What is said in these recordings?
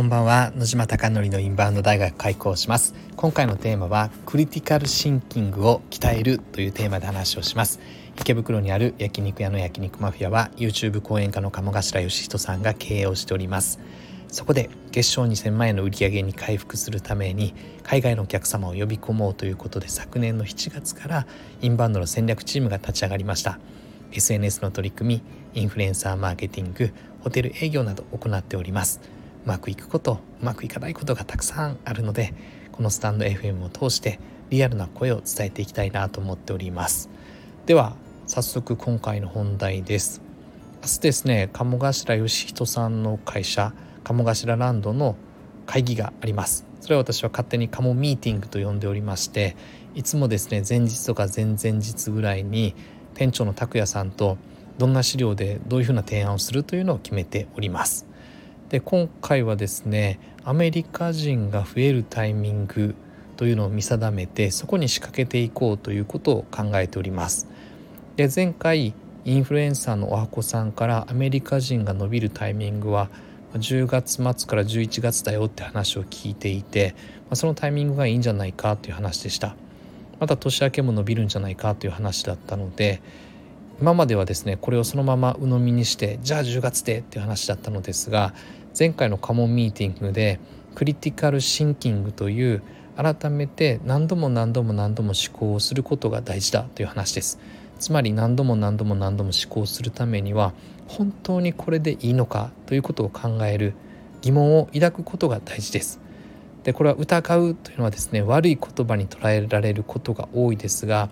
こんばんは。野島貴則のインバウンド大学開講します。今回のテーマはクリティカルシンキングを鍛えるというテーマで話をします。池袋にある焼肉屋の焼肉マフィアは YouTube 講演家の鴨頭義人さんが経営をしております。そこで月商2000万円の売り上げに回復するために海外のお客様を呼び込もうということで、昨年の7月からインバウンドの戦略チームが立ち上がりました。 SNS の取り組み、インフルエンサーマーケティング、ホテル営業など行っております。うまくいくこと、うまくいかないことがたくさんあるので、このスタンド FM を通してリアルな声を伝えていきたいなと思っております。では早速今回の本題です。明日ですね、鴨頭義人さんの会社鴨頭ランドの会議があります。それは私は勝手にカモミーティングと呼んでおりまして、いつもですね、前日とか前々日ぐらいに店長の拓也さんとどんな資料でどういうふうな提案をするというのを決めております。で、今回はですね、アメリカ人が増えるタイミングというのを見定めて、そこに仕掛けていこうということを考えております。で、前回インフルエンサーのおはこさんからアメリカ人が伸びるタイミングは10月末から11月だよって話を聞いていて、そのタイミングがいいんじゃないかという話でした。また年明けも伸びるんじゃないかという話だったので、今まではですね、これをそのまま鵜呑みにして、じゃあ10月でっていう話だったのですが、前回のカモンミーティングでクリティカルシンキングという、改めて何度も思考をすることが大事だという話です。つまり何度も思考するためには、本当にこれでいいのかということを考える、疑問を抱くことが大事です。で、これは疑うというのはですね、悪い言葉に捉えられることが多いですが、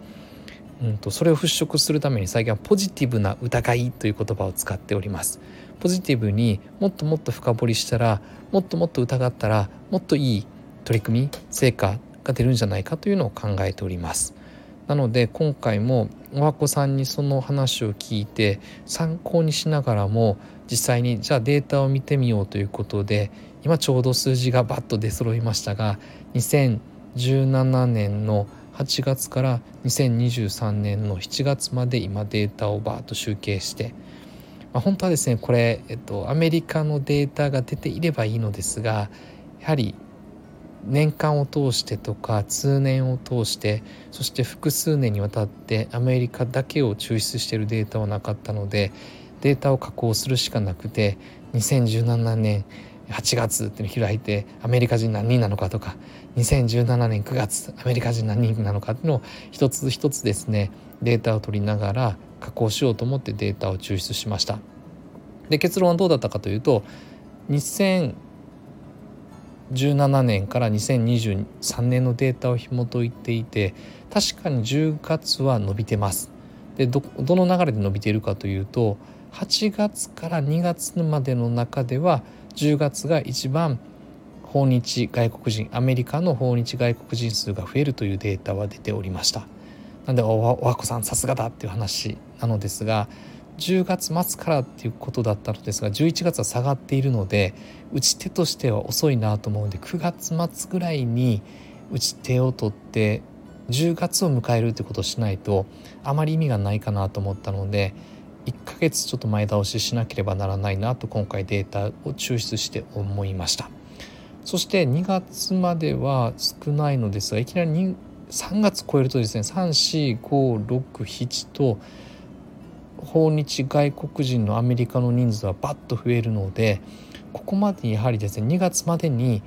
それを払拭するために最近はポジティブな疑いという言葉を使っております。ポジティブにもっと深掘りしたら、もっと疑ったら、もっといい取り組み、成果が出るんじゃないかというのを考えております。なので今回もおはこさんにその話を聞いて参考にしながらも、実際にじゃあデータを見てみようということで、今ちょうど数字がバッと出揃いましたが、2017年の8月から2023年の7月まで今データをバーッと集計して、本当はですねこれ、アメリカのデータが出ていればいいのですが、やはり年間を通してとか通年を通して、そして複数年にわたってアメリカだけを抽出しているデータはなかったので、データを加工するしかなくて、2017年8月っていうのを開いてアメリカ人何人なのかとか、2017年9月アメリカ人何人なのかっていうのを一つ一つですね、データを取りながら加工しようと思ってデータを抽出しました。で、結論はどうだったかというと、2017年から2023年のデータを紐解いていて、確かに10月は伸びてます。で、どの流れで伸びているかというと、8月から2月までの中では10月が一番訪日外国人、アメリカの訪日外国人数が増えるというデータは出ておりました。なのでおはこさんさすがだっていう話なのですが、10月末からっていうことだったのですが、11月は下がっているので打ち手としては遅いなと思うので、9月末ぐらいに打ち手を取って10月を迎えるってことをしないとあまり意味がないかなと思ったので、1ヶ月ちょっと前倒ししなければならないなと今回データを抽出して思いました。そして2月までは少ないのですが、いきなり3月超えるとですね、3、4、5、6、7と訪日外国人のアメリカの人数はバッと増えるので、ここまでやはりですね、2月までに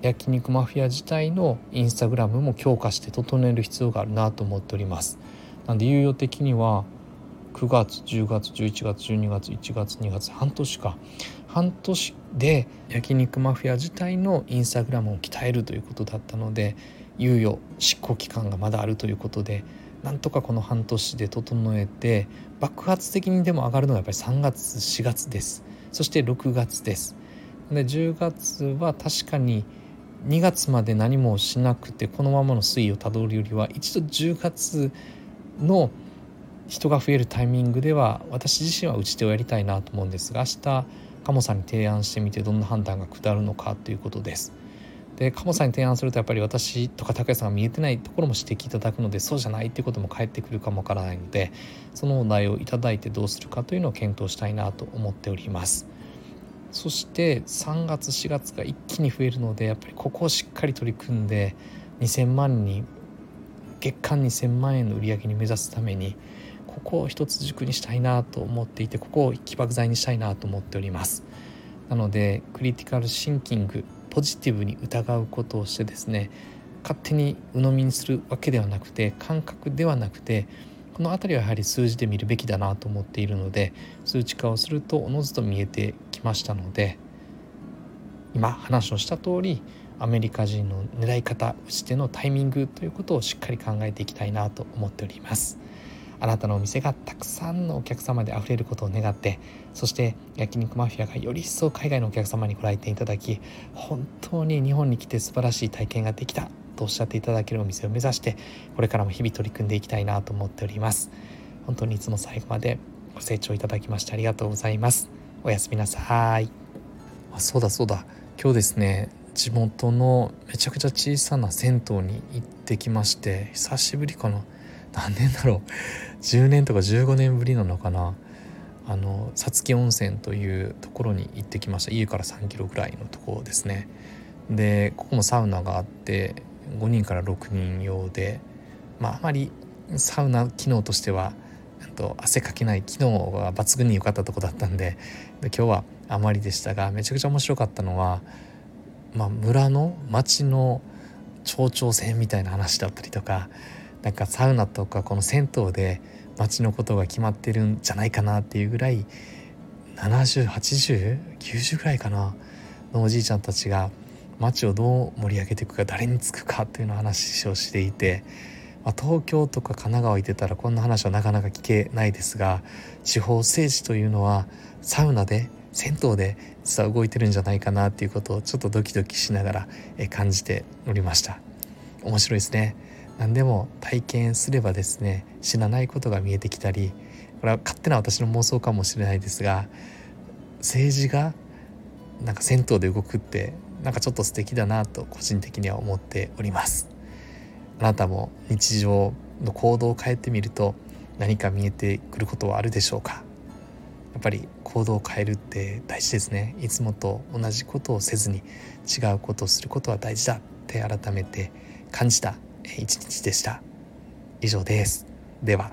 焼肉マフィア自体のインスタグラムも強化して整える必要があるなと思っております。なので猶予的には9月、10月、11月、12月、1月、2月、半年で焼肉マフィア自体のインスタグラムを鍛えるということだったので、猶予執行期間がまだあるということで、なんとかこの半年で整えて、爆発的にでも上がるのがやっぱり3月、4月です。そして6月です。で、10月は確かに2月まで何もしなくてこのままの推移をたどるよりは、一度10月の人が増えるタイミングでは私自身は打ち手をやりたいなと思うんですが、明日鴨さんに提案してみてどんな判断が下るのかということです。で、鴨さんに提案するとやっぱり私とか高谷さんが見えてないところも指摘いただくので、そうじゃないっていうことも返ってくるかもわからないので、そのお題をいただいてどうするかというのを検討したいなと思っております。そして3月4月が一気に増えるので、やっぱりここをしっかり取り組んで2000万人月間2000万円の売り上げに目指すために、ここを一つ軸にしたいなと思っていて、ここを起爆剤にしたいなと思っております。なのでクリティカルシンキング、ポジティブに疑うことをしてですね、勝手に鵜呑みにするわけではなくて、感覚ではなくて、このあたりはやはり数字で見るべきだなと思っているので、数値化をするとおのずと見えてきましたので、今話をした通りアメリカ人の狙い方、打ち手のタイミングということをしっかり考えていきたいなと思っております。あなたのお店がたくさんのお客様であふれることを願って、そして焼肉マフィアがより一層海外のお客様にご来店いただき、本当に日本に来て素晴らしい体験ができたとおっしゃっていただけるお店を目指して、これからも日々取り組んでいきたいなと思っております。本当にいつも最後までご清聴いただきましてありがとうございます。おやすみなさい。そうだ今日ですね、地元のめちゃくちゃ小さな銭湯に行ってきまして、久しぶりかな、何年だろう、10年とか15年ぶりなのかな、さつき温泉というところに行ってきました。家から3キロぐらいのところですね。でここもサウナがあって5人から6人用で、あまりサウナ機能としては汗かけない機能が抜群に良かったとこだったん で今日はあまりでしたが、めちゃくちゃ面白かったのは、村の町の町長選みたいな話だったりとか、なんかサウナとかこの銭湯で町のことが決まってるんじゃないかなっていうぐらい、70、80、90ぐらいかなのおじいちゃんたちが町をどう盛り上げていくか、誰につくかというのを話をしていて、東京とか神奈川行ってたらこんな話はなかなか聞けないですが、地方政治というのはサウナで銭湯で実は動いてるんじゃないかなっていうことをちょっとドキドキしながら感じておりました。面白いですね。何でも体験すればですね、知らないことが見えてきたり、これは勝手な私の妄想かもしれないですが、政治がなんか銭湯で動くってなんかちょっと素敵だなと個人的には思っております。あなたも日常の行動を変えてみると何か見えてくることはあるでしょうか。やっぱり行動を変えるって大事ですね。いつもと同じことをせずに違うことをすることは大事だって改めて感じた一日でした。以上です。では。